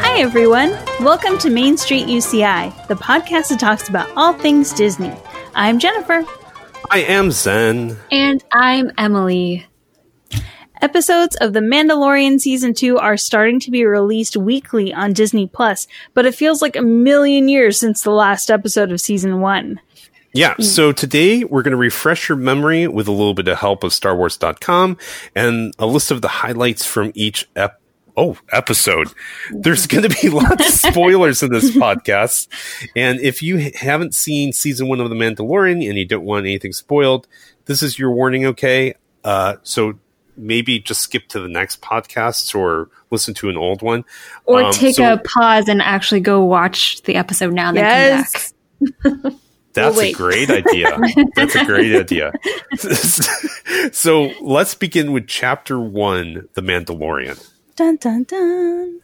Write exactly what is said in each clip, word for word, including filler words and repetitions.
Hi everyone, welcome to Main Street U C I, the podcast that talks about all things Disney. I'm Jennifer. I am Zen. And I'm Emily. Episodes of The Mandalorian Season two are starting to be released weekly on Disney+, but it feels like a million years since the last episode of Season one. Yeah, so today we're going to refresh your memory with a little bit of help of Star Wars dot com and a list of the highlights from each ep- oh, episode. There's going to be lots of spoilers in this podcast. And if you haven't seen Season one of The Mandalorian and you don't want anything spoiled, this is your warning, okay? Uh, so maybe just skip to the next podcast or listen to an old one. Or um, take so- a pause and actually go watch the episode now and yes. then come back. That's we'll a great idea. That's a great idea. So let's begin with Chapter one, The Mandalorian. Dun, dun, dun.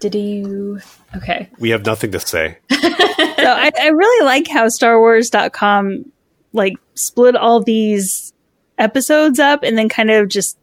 Did you? Okay. We have nothing to say. So I, I really like how Star Wars dot com like split all these episodes up and then kind of just,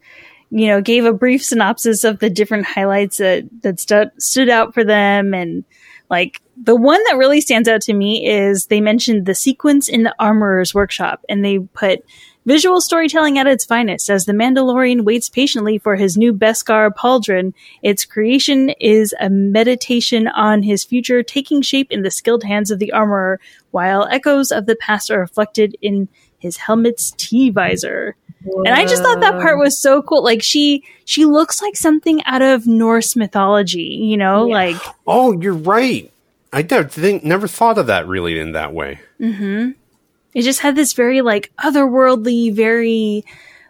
you know, gave a brief synopsis of the different highlights that, that stu- stood out for them. And like the one that really stands out to me is they mentioned the sequence in the Armorer's Workshop, and they put visual storytelling at its finest as the Mandalorian waits patiently for his new Beskar pauldron. Its creation is a meditation on his future, taking shape in the skilled hands of the Armorer, while echoes of the past are reflected in his helmet's T-visor. Whoa. And I just thought that part was so cool. Like she, she looks like something out of Norse mythology, you know, yeah. like, oh, you're right. I don't think, never thought of that really in that way. Mm-hmm. It just had this very like otherworldly, very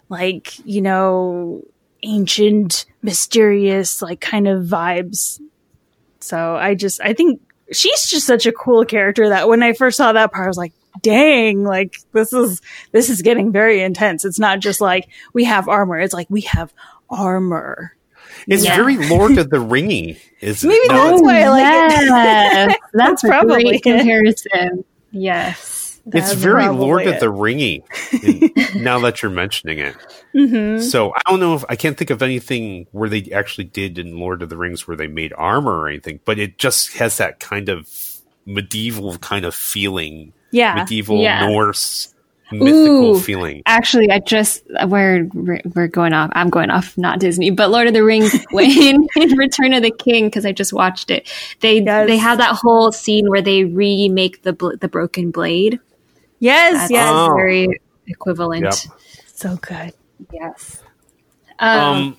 like, you know, ancient, mysterious, like kind of vibes. So I just, I think she's just such a cool character that when I first saw that part, I was like, dang, like this is this is getting very intense. It's not just like we have armor, it's like we have armor. It's yeah. very Lord of the Ringy, isn't maybe it? That's oh, why I like yes. it. That's probably great comparison. Yes. It's very Lord it. of the Ringy in, now that you're mentioning it. Mm-hmm. So I don't know if I can't think of anything where they actually did in Lord of the Rings where they made armor or anything, but it just has that kind of medieval kind of feeling. Yeah, medieval yeah. Norse mythical Ooh, feeling. Actually, I just we're we're going off. I'm going off, not Disney, but Lord of the Rings. When in Return of the King, because I just watched it, they yes. they had that whole scene where they remake the bl- the broken blade. Yes, That's yes, oh. very equivalent. Yep. So good. Yes. Um, um,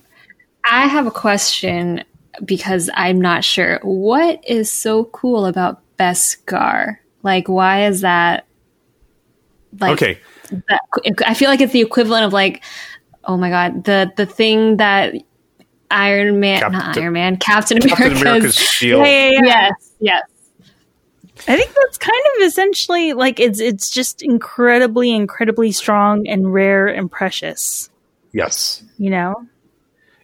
I have a question because I'm not sure what is so cool about Beskar. Like, why is that? Like, okay. That, I feel like it's the equivalent of like, oh my God, the the thing that Iron Man, Captain, not Iron Man, Captain America's, Captain America's shield. Yeah, yeah, yeah. Yes, yes. I think that's kind of essentially like it's it's just incredibly, incredibly strong and rare and precious. Yes. You know,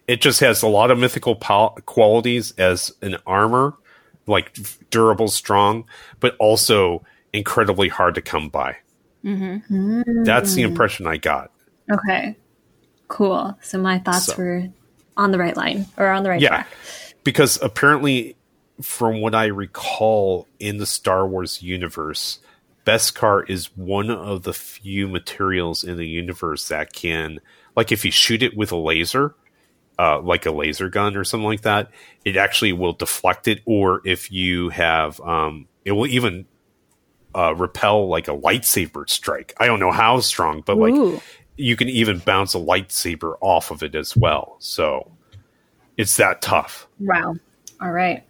it just has a lot of mythical po- qualities as an armor. Like durable, strong, but also incredibly hard to come by. Mm-hmm. Mm. That's the impression I got. Okay, cool. So my thoughts so. were on the right line or on the right yeah. track. Because apparently, from what I recall in the Star Wars universe, Beskar is one of the few materials in the universe that can, like if you shoot it with a laser, Uh, like a laser gun or something like that, it actually will deflect it. Or if you have, um, it will even uh, repel like a lightsaber strike. I don't know how strong, but like Ooh. you can even bounce a lightsaber off of it as well. So it's that tough. Wow. All right.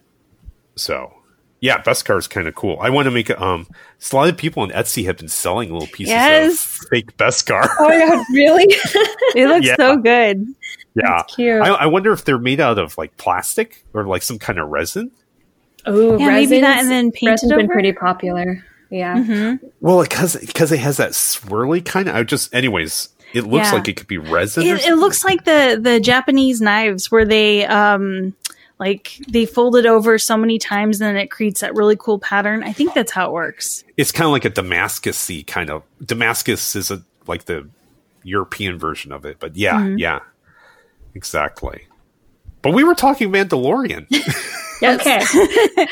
So yeah, Beskar is kind of cool. I want to make a, um, a lot of people on Etsy have been selling little pieces yes. of fake Beskar. Oh my God, really? It looks yeah. so good. Yeah, cute. I, I wonder if they're made out of like plastic or like some kind of resin. Oh, yeah, maybe that, and then painted resin's over. Been pretty popular. Yeah. Mm-hmm. Well, because because it has that swirly kind of. I just, anyways, it looks yeah. like it could be resin. It, it looks like the the Japanese knives where they um like they fold it over so many times and then it creates that really cool pattern. I think that's how it works. It's kind of like a Damascus-y kind of. Damascus is a like the European version of it, but yeah, mm-hmm. yeah. Exactly. But we were talking Mandalorian. Okay.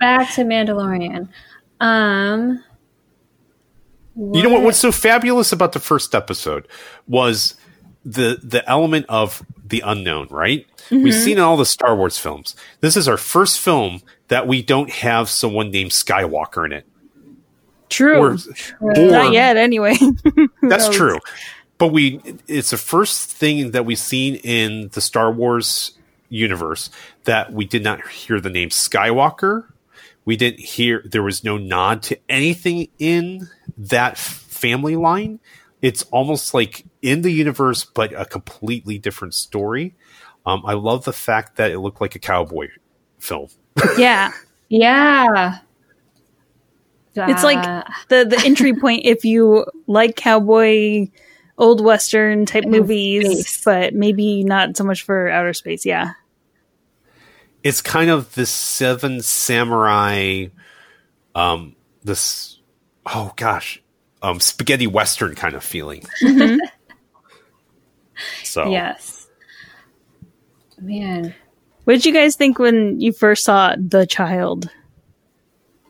Back to Mandalorian. Um, what? You know what? What's so fabulous about the first episode was the the element of the unknown, right? Mm-hmm. We've seen all the Star Wars films. This is our first film that we don't have someone named Skywalker in it. True. Or, true. Or, Not yet, anyway. That's true. But we it's the first thing that we've seen in the Star Wars universe that we did not hear the name Skywalker. We didn't hear, there was no nod to anything in that family line. It's almost like in the universe, but a completely different story. Um, I love the fact that it looked like a cowboy film. Yeah. Yeah. It's like the, the entry point if you like cowboy, old Western type movies, but maybe not so much for outer space. Yeah. It's kind of the Seven Samurai, um, this, oh gosh, um, spaghetti Western kind of feeling. Mm-hmm. So yes, man, what did you guys think when you first saw the child?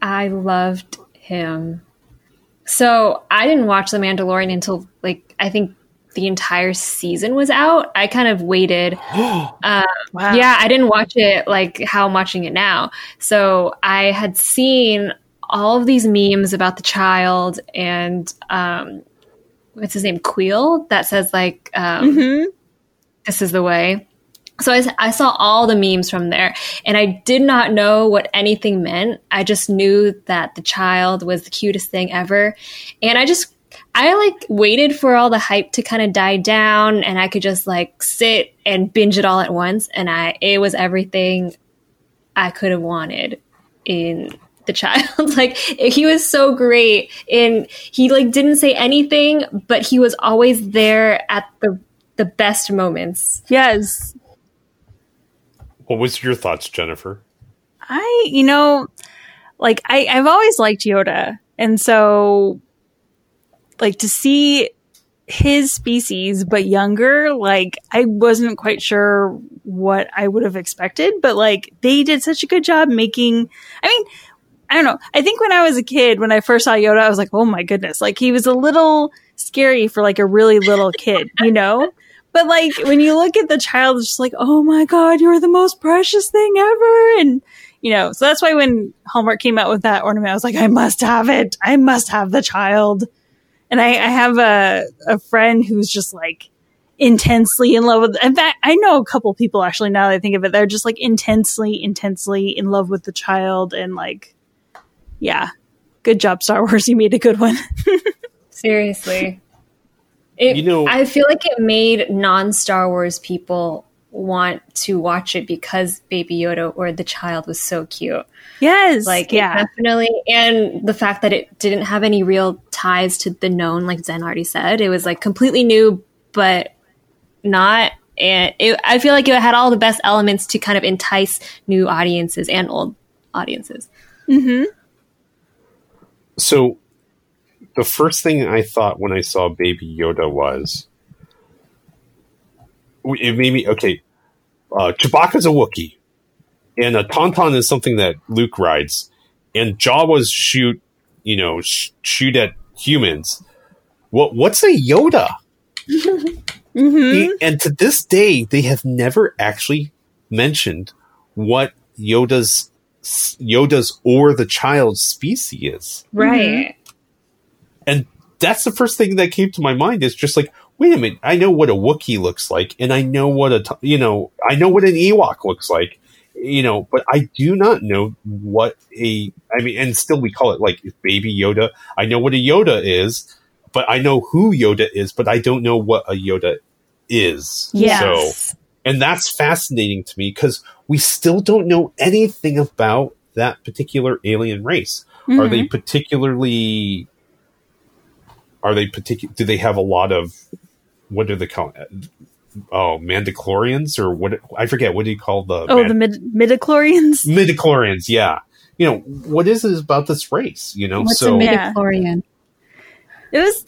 I loved him. So I didn't watch The Mandalorian until like I think. The entire season was out. I kind of waited. um, wow. Yeah, I didn't watch it like how I'm watching it now. So I had seen all of these memes about the child and um, what's his name? Queel, that says like, um, mm-hmm. this is the way. So I, I saw all the memes from there and I did not know what anything meant. I just knew that the child was the cutest thing ever. And I just I like waited for all the hype to kind of die down and I could just like sit and binge it all at once. And I, it was everything I could have wanted in the child. Like he was so great and he like didn't say anything, but he was always there at the, the best moments. Yes. What was your thoughts, Jennifer? I, you know, like I, I've always liked Yoda. And so like to see his species, but younger, like I wasn't quite sure what I would have expected, but like they did such a good job making, I mean, I don't know. I think when I was a kid, when I first saw Yoda, I was like, oh my goodness. Like he was a little scary for like a really little kid, you know? But like when you look at the child, it's just like, oh my God, you're the most precious thing ever. And, you know, so that's why when Hallmark came out with that ornament, I was like, I must have it. I must have the child. And I, I have a, a friend who's just like intensely in love with, in fact, I know a couple people actually now that I think of it, they're just like intensely, intensely in love with the child. And like, yeah, good job, Star Wars. You made a good one. Seriously. It, you know, I feel like it made non-Star Wars people want to watch it because Baby Yoda or the child was so cute. Yes. Like, yeah. Definitely. And the fact that it didn't have any real ties to the known, like Zen already said, it was like completely new, but not. And it, I feel like it had all the best elements to kind of entice new audiences and old audiences. Mm-hmm. So the first thing I thought when I saw Baby Yoda was, it made me, okay, uh, Chewbacca's a Wookiee, and a Tauntaun is something that Luke rides, and Jawas shoot, you know, sh- shoot at humans. What What's a Yoda? Mm-hmm. Mm-hmm. And to this day, they have never actually mentioned what Yoda's Yoda's or the child's species is. Right. And that's the first thing that came to my mind is just like, wait a minute, I know what a Wookiee looks like, and I know what a, you know, I know what an Ewok looks like, you know, but I do not know what a, I mean, and still we call it like Baby Yoda. I know what a Yoda is, but I know who Yoda is, but I don't know what a Yoda is. Yes. So, and that's fascinating to me because we still don't know anything about that particular alien race. Mm-hmm. Are they particularly, are they particular, do they have a lot of, what do they call it? Oh, Mandichlorians or what? I forget. What do you call the? Oh, man- the mid- Midichlorians? Midichlorians, yeah. You know, what is it about this race? You know, What's so. What's a Midichlorian? It was,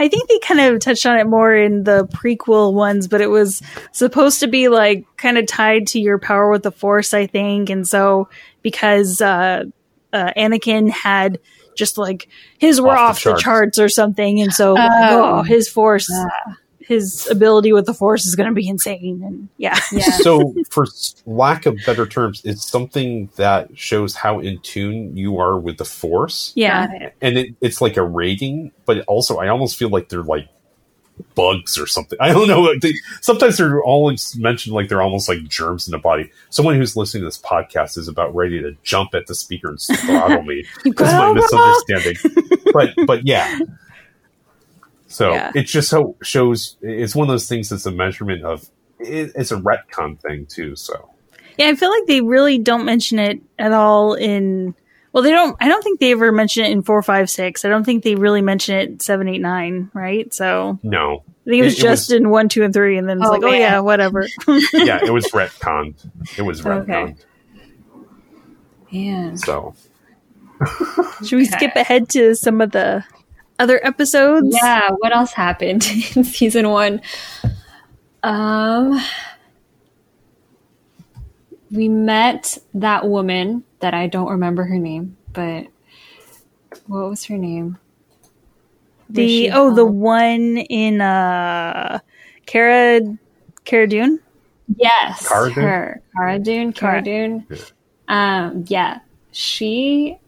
I think they kind of touched on it more in the prequel ones, but it was supposed to be like kind of tied to your power with the Force, I think. And so because uh, uh, Anakin had just like his were off, off the, charts. the charts or something. And so, um, like, oh, his Force, yeah. his ability with the Force is going to be insane. And yeah. yeah. So for lack of better terms, it's something that shows how in tune you are with the Force. Yeah. And it, it's like a rating, but also I almost feel like they're like bugs or something. I don't know. They, sometimes they're all mentioned like they're almost like germs in the body. Someone who's listening to this podcast is about ready to jump at the speaker and throttle me. That's my misunderstanding. But but yeah. So yeah. It just so shows it's one of those things that's a measurement of it, it's a retcon thing too. So yeah, I feel like they really don't mention it at all in. Well, they don't. I don't think they ever mention it in four, five, six. I don't think they really mention it in seven, eight, nine, right? So no, I think it was it, just it was, in one, two, and three, and then it's oh, like, man. oh yeah, whatever. Yeah, it was retconned. It was retconned. Okay. Yeah. So should we okay. skip ahead to some of the other episodes? Yeah. What else happened in season one? Um, we met that woman. That I don't remember her name, but what was her name? Where the oh, from? The one in uh, Cara Cara Dune. Yes, Cara Dune? her Cara Dune. Cara Dune. Um, yeah, she.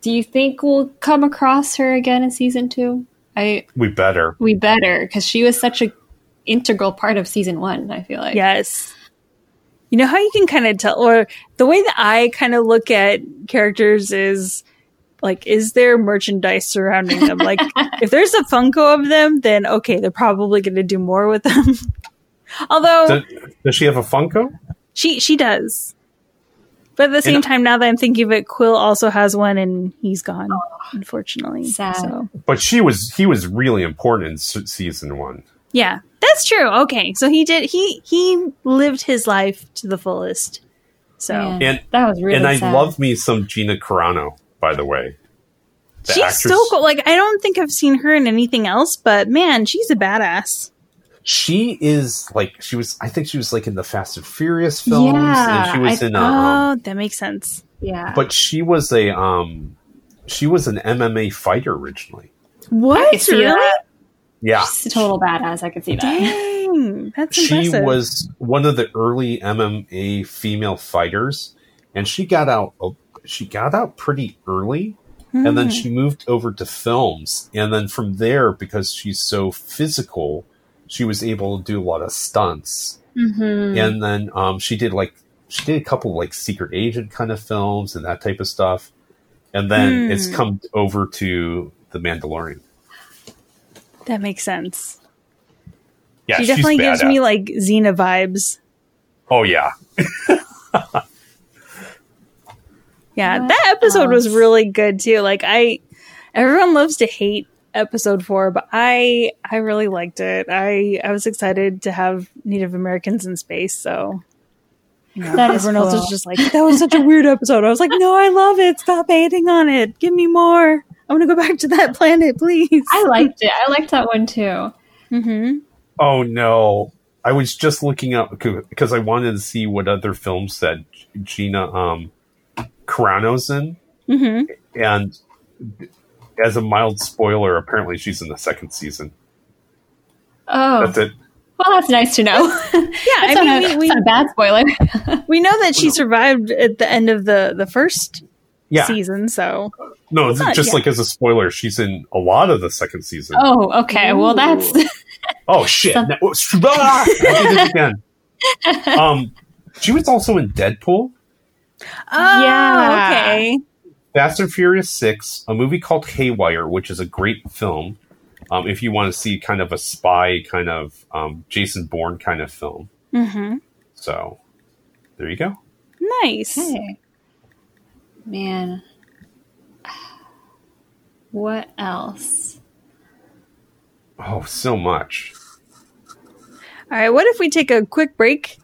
Do you think we'll come across her again in season two? I we better we better because she was such a integral part of season one. I feel like yes. You know how you can kind of tell, or the way that I kind of look at characters is like, is there merchandise surrounding them? Like, if there's a Funko of them, then okay, they're probably going to do more with them. Although, does, does she have a Funko? She she does. But at the same and, time, now that I'm thinking of it, Quill also has one, and he's gone, unfortunately. Sad. So. But she was he was really important in season one. Yeah. That's true. Okay, so he did. He he lived his life to the fullest. So Man, and, that was really. And I sad. love me some Gina Carano, by the way. The she's actress, so cool. Like I don't think I've seen her in anything else, but man, she's a badass. She is like she was. I think she was like in the Fast and Furious films, yeah, and she was I, in. A, oh, um, that makes sense. Yeah, but she was a um, she was an M M A fighter originally. What really? That. Yeah, she's a total badass. I could see that. Dang, that's impressive. She was one of the early M M A female fighters, and she got out. She got out pretty early, mm. and then she moved over to films. And then from there, because she's so physical, she was able to do a lot of stunts. Mm-hmm. And then um, she did like she did a couple like secret agent kind of films and that type of stuff. And then mm. it's come over to The Mandalorian. That makes sense. Yeah, she definitely gives me like Xena vibes. Oh yeah. Yeah, that episode was really good too. Like I everyone loves to hate episode four, but I I really liked it. I I was excited to have Native Americans in space, so you know, that everyone else cool. was just like, that was such a weird episode. I was like, no, I love it. Stop hating on it. Give me more. I want to go back to that planet, please. I liked it. I liked that one, too. Mm-hmm. Oh, no. I was just looking up because I wanted to see what other films that Gina um, Carano's in. Mm-hmm. And as a mild spoiler, apparently she's in the second season. Oh. That's it. Well, that's nice to know. Yeah, I mean, a, we, we, a bad spoiler. We know that she survived at the end of the, the first yeah. season, so... No, it's not, just yeah. like as a spoiler, she's in a lot of the second season. Oh, okay. Ooh. Well, that's... oh, shit. Some... I did it again. Um, she was also in Deadpool. Oh, yeah. Okay. Fast and Furious six, a movie called Haywire, which is a great film. Um, if you want to see kind of a spy kind of um, Jason Bourne kind of film. Mm-hmm. So, there you go. Nice. Okay. Man... What else? Oh, so much. All right, what if we take a quick break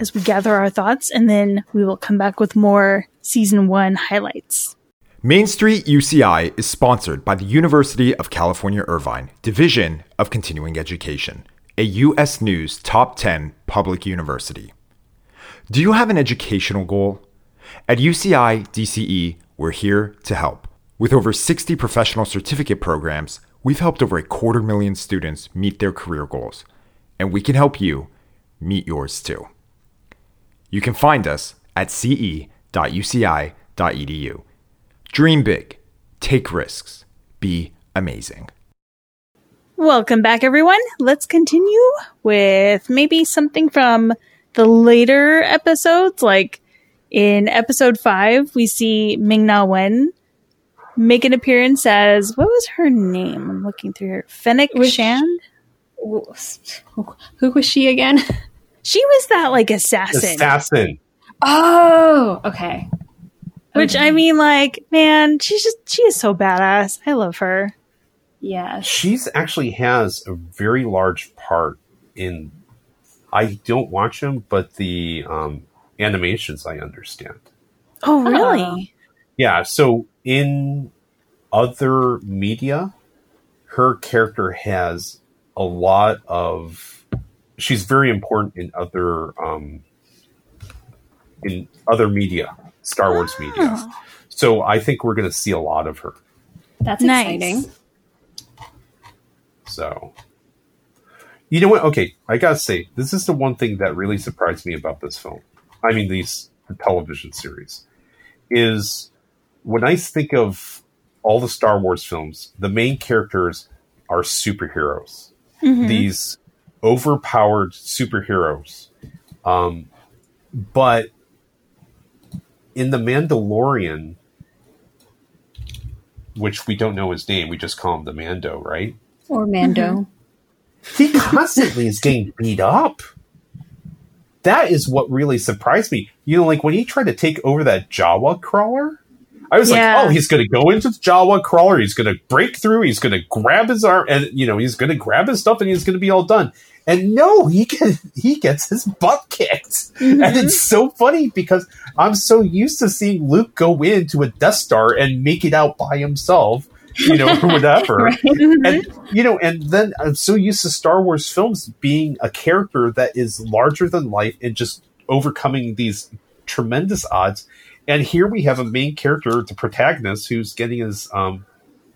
as we gather our thoughts, and then we will come back with more season one highlights. Main Street U C I is sponsored by the University of California, Irvine, Division of Continuing Education, a U S News top ten public university. Do you have an educational goal? At U C I D C E, we're here to help. With over sixty professional certificate programs, we've helped over a quarter million students meet their career goals, and we can help you meet yours too. You can find us at c e dot u c i dot e d u. Dream big, take risks, be amazing. Welcome back, everyone. Let's continue with maybe something from the later episodes. Like in episode five, we see Ming-Na Wen make an appearance as, what was her name? I'm looking through her. Fennec Shand? Who was she again? She was that like assassin. Assassin. Oh, okay. Which, I mean, like, man, she's just, she is so badass. I love her. Yes. She's actually has a very large part in, I don't watch them, but the um, animations I understand. Oh, really? Uh, yeah. So in other media, her character has a lot of, she's very important in other, um, in other media. Star Wars oh. media. So I think we're going to see a lot of her. That's nice. Exciting. So, you know what? Okay, I got to say, this is the one thing that really surprised me about this film. I mean, these the television series. Is when I think of all the Star Wars films, the main characters are superheroes. Mm-hmm. These overpowered superheroes. Um, but in The Mandalorian, which we don't know his name, we just call him the Mando, right? Or Mando. Mm-hmm. He constantly is getting beat up. That is what really surprised me. You know, like when he tried to take over that Jawa crawler, I was yeah. like, oh, he's going to go into the Jawa crawler, he's going to break through, he's going to grab his arm, and, you know, he's going to grab his stuff and he's going to be all done. And no, he can, he gets his butt kicked. Mm-hmm. And it's so funny because I'm so used to seeing Luke go into a Death Star and make it out by himself, you know, or whatever. Right? Mm-hmm. And, you know, and then I'm so used to Star Wars films being a character that is larger than life and just overcoming these tremendous odds. And here we have a main character, the protagonist, who's getting his um,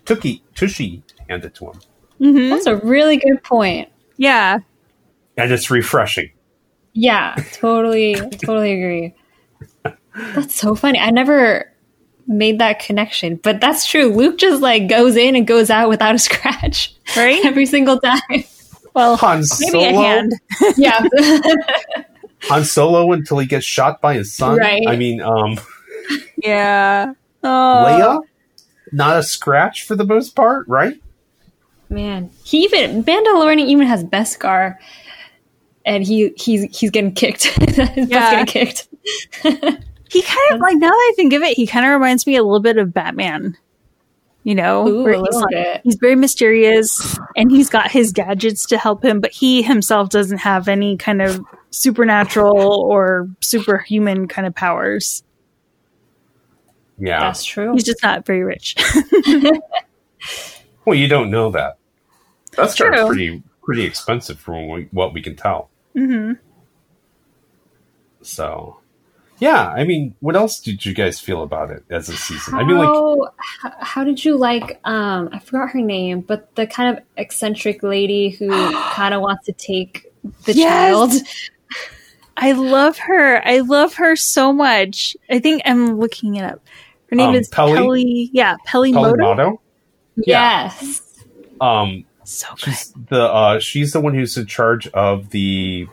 tookie, tushy handed to him. Mm-hmm. That's a really good point. Yeah. And it's refreshing. Yeah, totally, totally agree. That's so funny. I never made that connection, but that's true. Luke just like goes in and goes out without a scratch, right? Every single time. Well, Han Solo, maybe a hand. Yeah. Han Solo until he gets shot by his son. Right. I mean, um, yeah. Oh. Leia, not a scratch for the most part, right? Man, he even Mandalorian even has Beskar. And he he's he's getting kicked. His yeah. butt's getting kicked. He kind of, like, now that I think of it, he kind of reminds me a little bit of Batman. You know, Ooh, where he's, like, he's very mysterious, and he's got his gadgets to help him, but he himself doesn't have any kind of supernatural or superhuman kind of powers. Yeah, that's true. He's just not very rich. Well, you don't know that. That's true. Pretty. Pretty expensive from what we, what we can tell. Mm-hmm. So, yeah. I mean, what else did you guys feel about it as a season? How, I mean, like, how, how did you like? Um, I forgot her name, but the kind of eccentric lady who kind of wants to take the yes! child. I love her. I love her so much. I think I'm looking it up. Her name um, is Peli. Peli yeah, Peli Motto. Yeah. Yes. Um. So she's the uh, she's the one who's in charge of the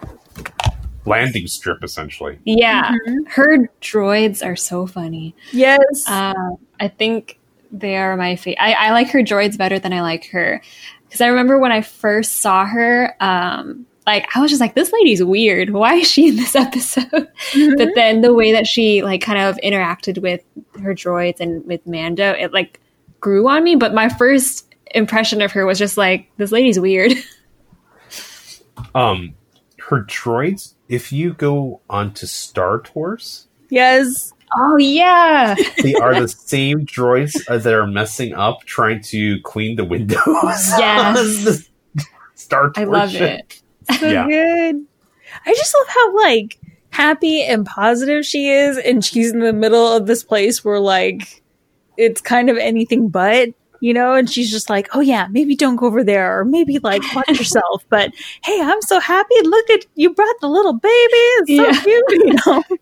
landing strip, essentially. Yeah, mm-hmm. Her droids are so funny. Yes, uh, I think they are my favorite. I, I like her droids better than I like her because I remember when I first saw her, um, like I was just like, this lady's weird. Why is she in this episode? Mm-hmm. But then the way that she like kind of interacted with her droids and with Mando, it like grew on me. But my first impression of her was just like, this lady's weird. Um, her droids, if you go onto Star Tours, yes, Oh, yeah. They are the same droids that are messing up trying to clean the windows. Yes. Star Tours. I love it. So yeah. good. I just love how, like, happy and positive she is, and she's in the middle of this place where, like, it's kind of anything but, you know, and she's just like, oh yeah, maybe don't go over there, or maybe like watch yourself, but hey, I'm so happy, look at you, brought the little baby, it's so yeah. cute, you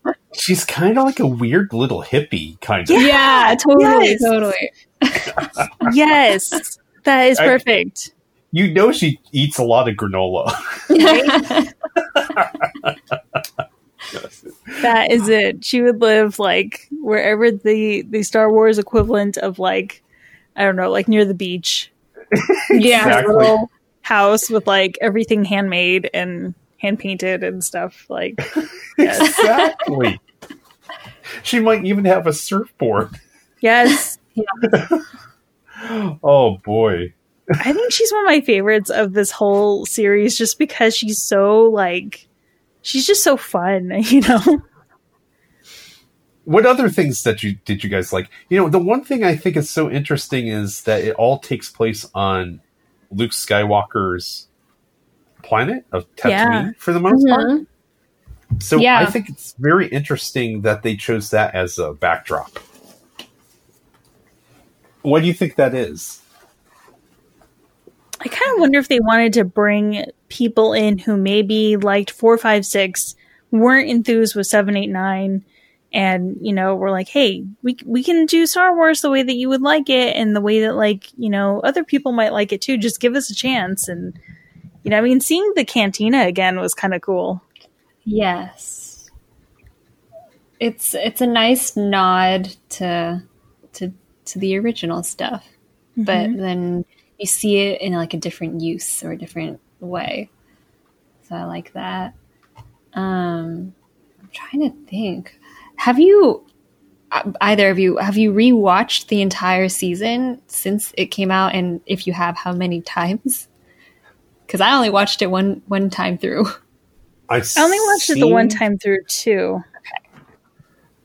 know. She's kind of like a weird little hippie kind of yeah totally yes. totally yes that is perfect. I, you know, she eats a lot of granola. That is it. She would live like wherever the the Star Wars equivalent of, like, I don't know, like near the beach. Yeah, exactly. A little house with like everything handmade and hand painted and stuff. Like, yes. Exactly. She might even have a surfboard. Yes. Yeah. Oh boy. I think she's one of my favorites of this whole series, just because she's so like, she's just so fun, you know. What other things that you did you guys like? You know, the one thing I think is so interesting is that it all takes place on Luke Skywalker's planet of Tatooine yeah. for the most mm-hmm. part. So yeah. I think it's very interesting that they chose that as a backdrop. What do you think that is? I kind of wonder if they wanted to bring people in who maybe liked four, five, six, weren't enthused with seven, eight, nine, and, you know, were like, hey, we we can do Star Wars the way that you would like it, and the way that, like, you know, other people might like it too. Just give us a chance. And, you know, I mean, seeing the cantina again was kind of cool. Yes. It's it's a nice nod to to to the original stuff. Mm-hmm. But then you see it in like a different use or a different way. So I like that. Um, I'm trying to think. Have you, either of you, have you rewatched the entire season since it came out? And if you have, how many times? Because I only watched it one, one time through. I've I only watched seen, it the one time through too. Okay.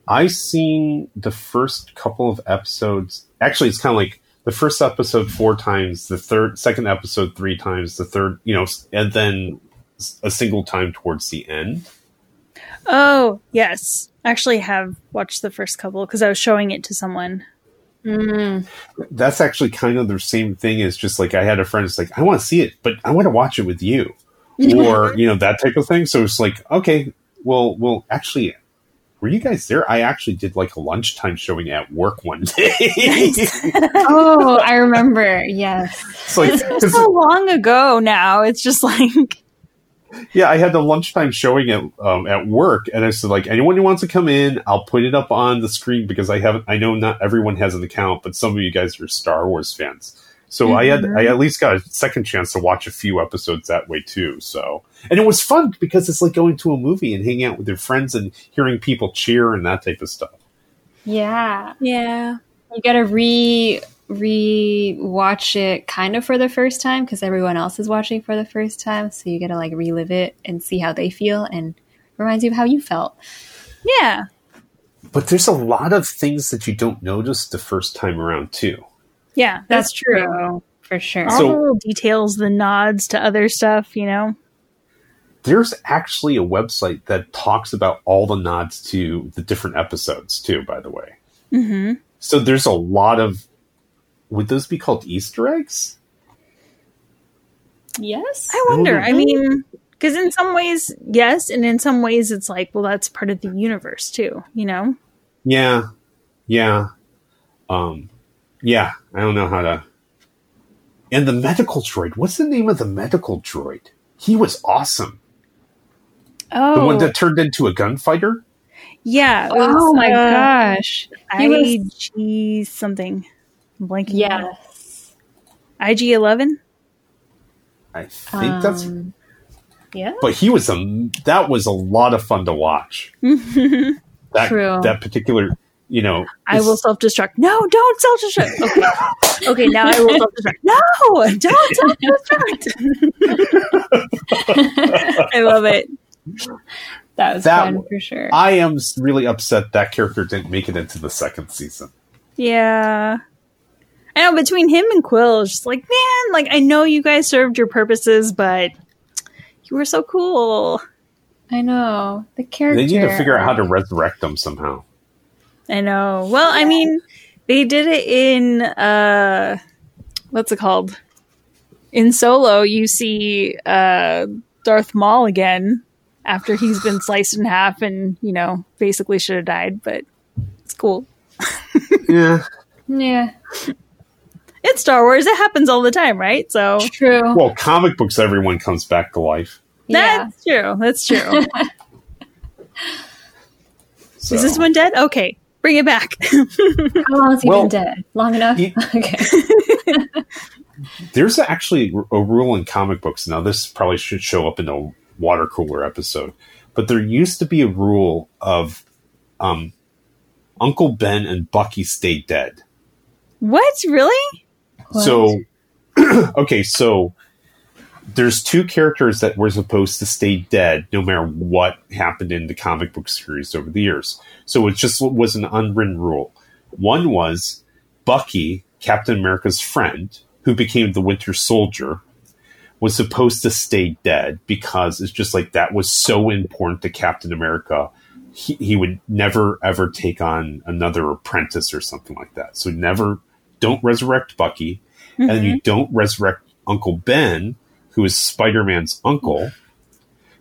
I've seen the first couple of episodes. Actually, it's kind of like, the first episode four times, the third, second episode three times, the third, you know, and then a single time towards the end. Oh, yes. I actually have watched the first couple because I was showing it to someone. Mm. That's actually kind of the same thing as just like I had a friend who's like, I want to see it, but I want to watch it with you. Or, you know, that type of thing. So it's like, okay, well, well, actually, were you guys there? I actually did like a lunchtime showing at work one day. Oh, I remember. Yes. It's, like, it's so long ago now. It's just like. Yeah, I had the lunchtime showing at um, at work. And I said, like, anyone who wants to come in, I'll put it up on the screen because I haven't, I know not everyone has an account, but some of you guys are Star Wars fans. So mm-hmm. I had, I at least got a second chance to watch a few episodes that way too. So, and it was fun because it's like going to a movie and hanging out with your friends and hearing people cheer and that type of stuff. Yeah, yeah. You got to re re watch it kind of for the first time because everyone else is watching for the first time. So you got to like relive it and see how they feel, and reminds you of how you felt. Yeah. But there's a lot of things that you don't notice the first time around too. Yeah, that's, that's true. true. For sure. All so, the little details, the nods to other stuff, you know? There's actually a website that talks about all the nods to the different episodes, too, by the way. Mm-hmm. So there's a lot of... Would those be called Easter eggs? Yes. I wonder. Mm-hmm. I mean, because in some ways, yes. And in some ways, it's like, well, that's part of the universe, too, you know? Yeah. Yeah. Um... Yeah, I don't know how to... And the medical droid. What's the name of the medical droid? He was awesome. Oh. The one that turned into a gunfighter? Yeah. Was, oh my uh, gosh. I G was... something. I'm blanking. Yes. I G eleven? I think um, that's... Yeah. But he was a... That was a lot of fun to watch. that, True. That particular... You know, I will self-destruct. No, don't self-destruct. Okay, okay. Now I will self-destruct. No, don't self-destruct. I love it. That was that fun one, for sure. I am really upset that character didn't make it into the second season. Yeah. I know, between him and Quill, it's just like, man, like, I know you guys served your purposes, but you were so cool. I know. The character. They need to figure out how to resurrect them somehow. I know. Well, I mean, they did it in, uh, what's it called? In Solo, you see uh, Darth Maul again after he's been sliced in half and, you know, basically should have died, but it's cool. Yeah. Yeah. It's Star Wars. It happens all the time, right? So true. Well, comic books, everyone comes back to life. Yeah. That's true. That's true. So. Is this one dead? Okay. Bring it back. How long has he well, been dead? Long enough? He, okay. There's actually a rule in comic books. Now, this probably should show up in a water cooler episode. But there used to be a rule of um, Uncle Ben and Bucky stay dead. What? Really? What? So, okay, so there's two characters that were supposed to stay dead no matter what happened in the comic book series over the years. So it just was an unwritten rule. One was Bucky, Captain America's friend, who became the Winter Soldier, was supposed to stay dead because it's just like that was so important to Captain America. He, he would never, ever take on another apprentice or something like that. So never, don't resurrect Bucky. Mm-hmm. And you don't resurrect Uncle Ben, who is Spider-Man's uncle,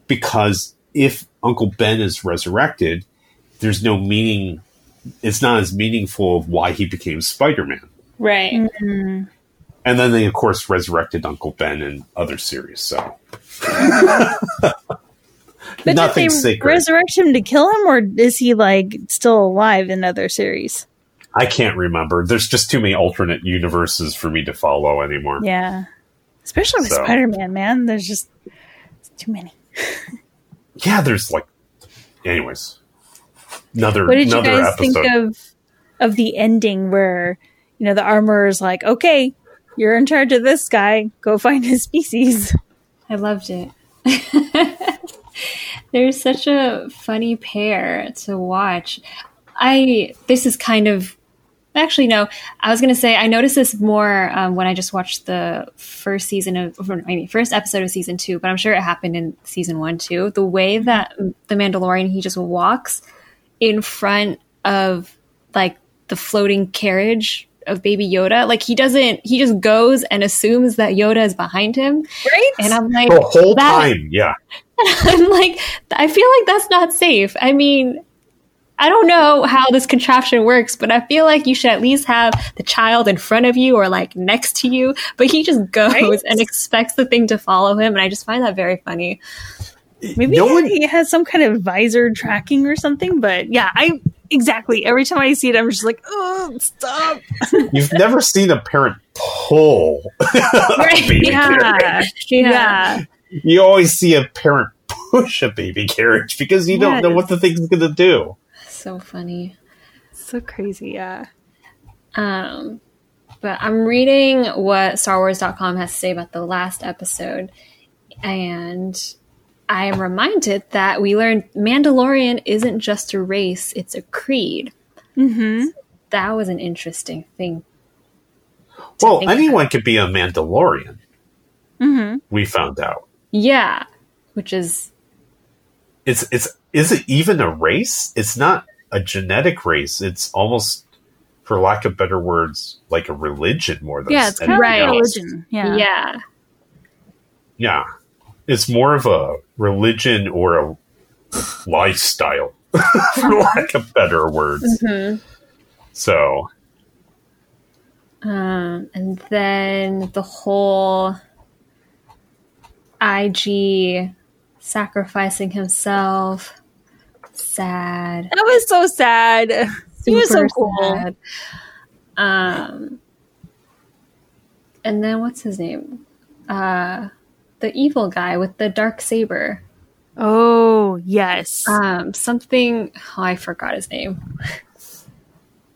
because if Uncle Ben is resurrected, there's no meaning. It's not as meaningful of why he became Spider-Man. Right. Mm-hmm. And then they, of course, resurrected Uncle Ben in other series. So, but nothing did they sacred. Resurrect him to kill him, or is he like still alive in other series? I can't remember. There's just too many alternate universes for me to follow anymore. Yeah, especially with so. Spider-Man, man. There's just too many. Yeah, there's like, anyways, another. What did another you guys episode. think of of the ending where you know the armorer is like, okay. You're in charge of this guy. Go find his species. I loved it. They're such a funny pair to watch. I this is kind of actually no. I was gonna say I noticed this more um, when I just watched the first season of I mean first episode of season two, but I'm sure it happened in season one too. The way that the Mandalorian he just walks in front of like the floating carriage of baby Yoda, like he doesn't he just goes and assumes that Yoda is behind him, right? And I'm like the whole that, time yeah and I'm like I feel like that's not safe. I mean, I don't know how this contraption works, but I feel like you should at least have the child in front of you or like next to you, but he just goes right? and expects the thing to follow him, and I just find that very funny. Maybe no one- he has some kind of visor tracking or something, but yeah, I exactly. Every time I see it, I'm just like, oh, stop. You've never seen a parent pull. Right. a baby yeah. carriage. Yeah. You always see a parent push a baby carriage because you don't yes. know what the thing's going to do. So funny. So crazy. Yeah. Um, but I'm reading what Star Wars dot com has to say about the last episode. And I am reminded that we learned Mandalorian isn't just a race, it's a creed. Mm-hmm. So that was an interesting thing. Well, anyone about. could be a Mandalorian. Mm-hmm. We found out. Yeah, which is... It's, it's, is it even a race? It's not a genetic race. It's almost, for lack of better words, like a religion more than yeah, it's kind of a religion. Yeah. Yeah. Yeah. It's more of a religion or a lifestyle, for lack of better words. Mm-hmm. So. Um, and then the whole I G sacrificing himself. Sad. That was so sad. He was so cool. Sad. Um, and then what's his name? Uh... The evil guy with the Darksaber. Oh, yes. Um, something... Oh, I forgot his name.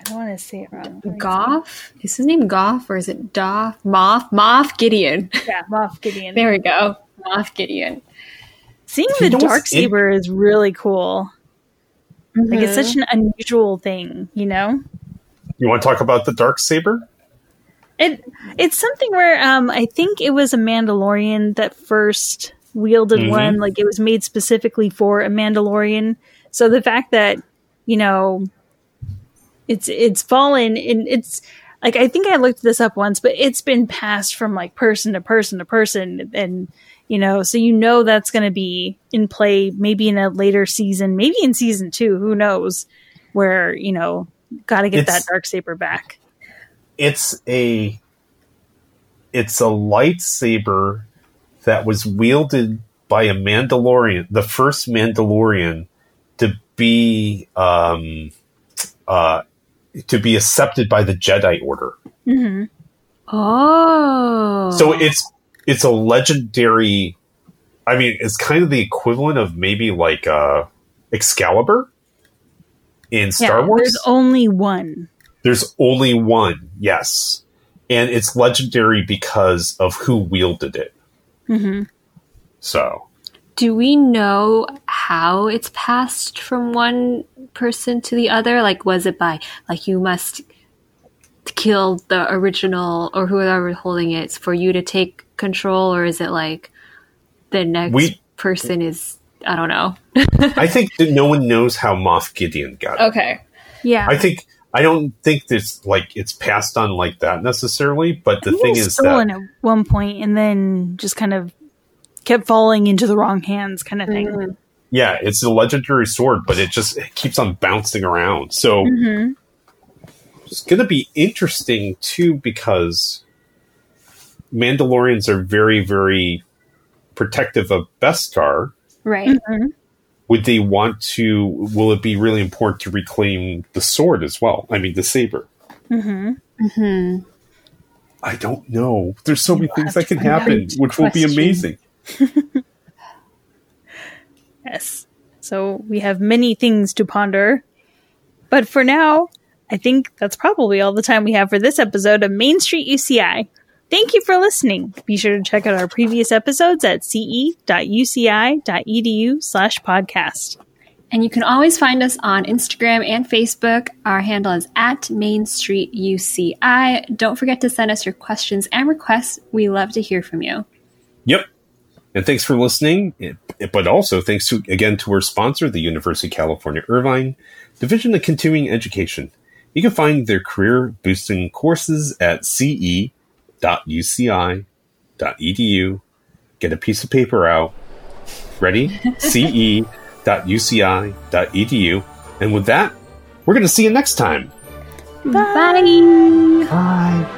I want to say it wrong. Goff? Is his name Goff or is it Doff? Moff? Moff Gideon. Yeah, Moff Gideon. There we go. Moff Gideon. Seeing the Darksaber it- is really cool. Mm-hmm. Like, it's such an unusual thing, you know? You want to talk about the Darksaber? It, it's something where um, I think it was a Mandalorian that first wielded mm-hmm. one. Like, it was made specifically for a Mandalorian. So the fact that, you know, it's it's fallen and it's like, I think I looked this up once, but it's been passed from like person to person to person. And, you know, so, you know, that's going to be in play maybe in a later season, maybe in season two, who knows, where, you know, got to get it's, that Darksaber back. It's a, it's a lightsaber that was wielded by a Mandalorian, the first Mandalorian to be, um, uh, to be accepted by the Jedi Order. Mm-hmm. Oh, so it's, it's a legendary, I mean, it's kind of the equivalent of maybe like uh, Excalibur in Star yeah, Wars. There's only one. There's only one, yes. And it's legendary because of who wielded it. Mm-hmm. So. Do we know how it's passed from one person to the other? Like, was it by, like, you must kill the original or whoever holding it for you to take control, or is it like the next we, person is, I don't know. I think that no one knows how Moff Gideon got okay. it. Okay. Yeah. I think, I don't think this, like, it's passed on like that necessarily, but the thing is stolen that at one point and then just kind of kept falling into the wrong hands kind of thing. Mm-hmm. Yeah. It's a legendary sword, but it just it keeps on bouncing around. So mm-hmm. it's going to be interesting too, because Mandalorians are very, very protective of Beskar. Right. Mm-hmm. Would they want to, will it be really important to reclaim the sword as well? I mean, the saber. Mm-hmm. Mm-hmm. I don't know. There's so many things that can happen, which will be amazing. Yes. So we have many things to ponder. But for now, I think that's probably all the time we have for this episode of Main Street U C I. Thank you for listening. Be sure to check out our previous episodes at ce.uci.edu slash podcast. And you can always find us on Instagram and Facebook. Our handle is at Main Street U C I. Don't forget to send us your questions and requests. We love to hear from you. Yep. And thanks for listening. But also thanks to, again to our sponsor, the University of California, Irvine, Division of Continuing Education. You can find their career-boosting courses at ce. dot U C I dot E D U. Get a piece of paper out. Ready? ce dot U C I dot E D U. And with that, we're going to see you next time. Bye. Bye. Bye.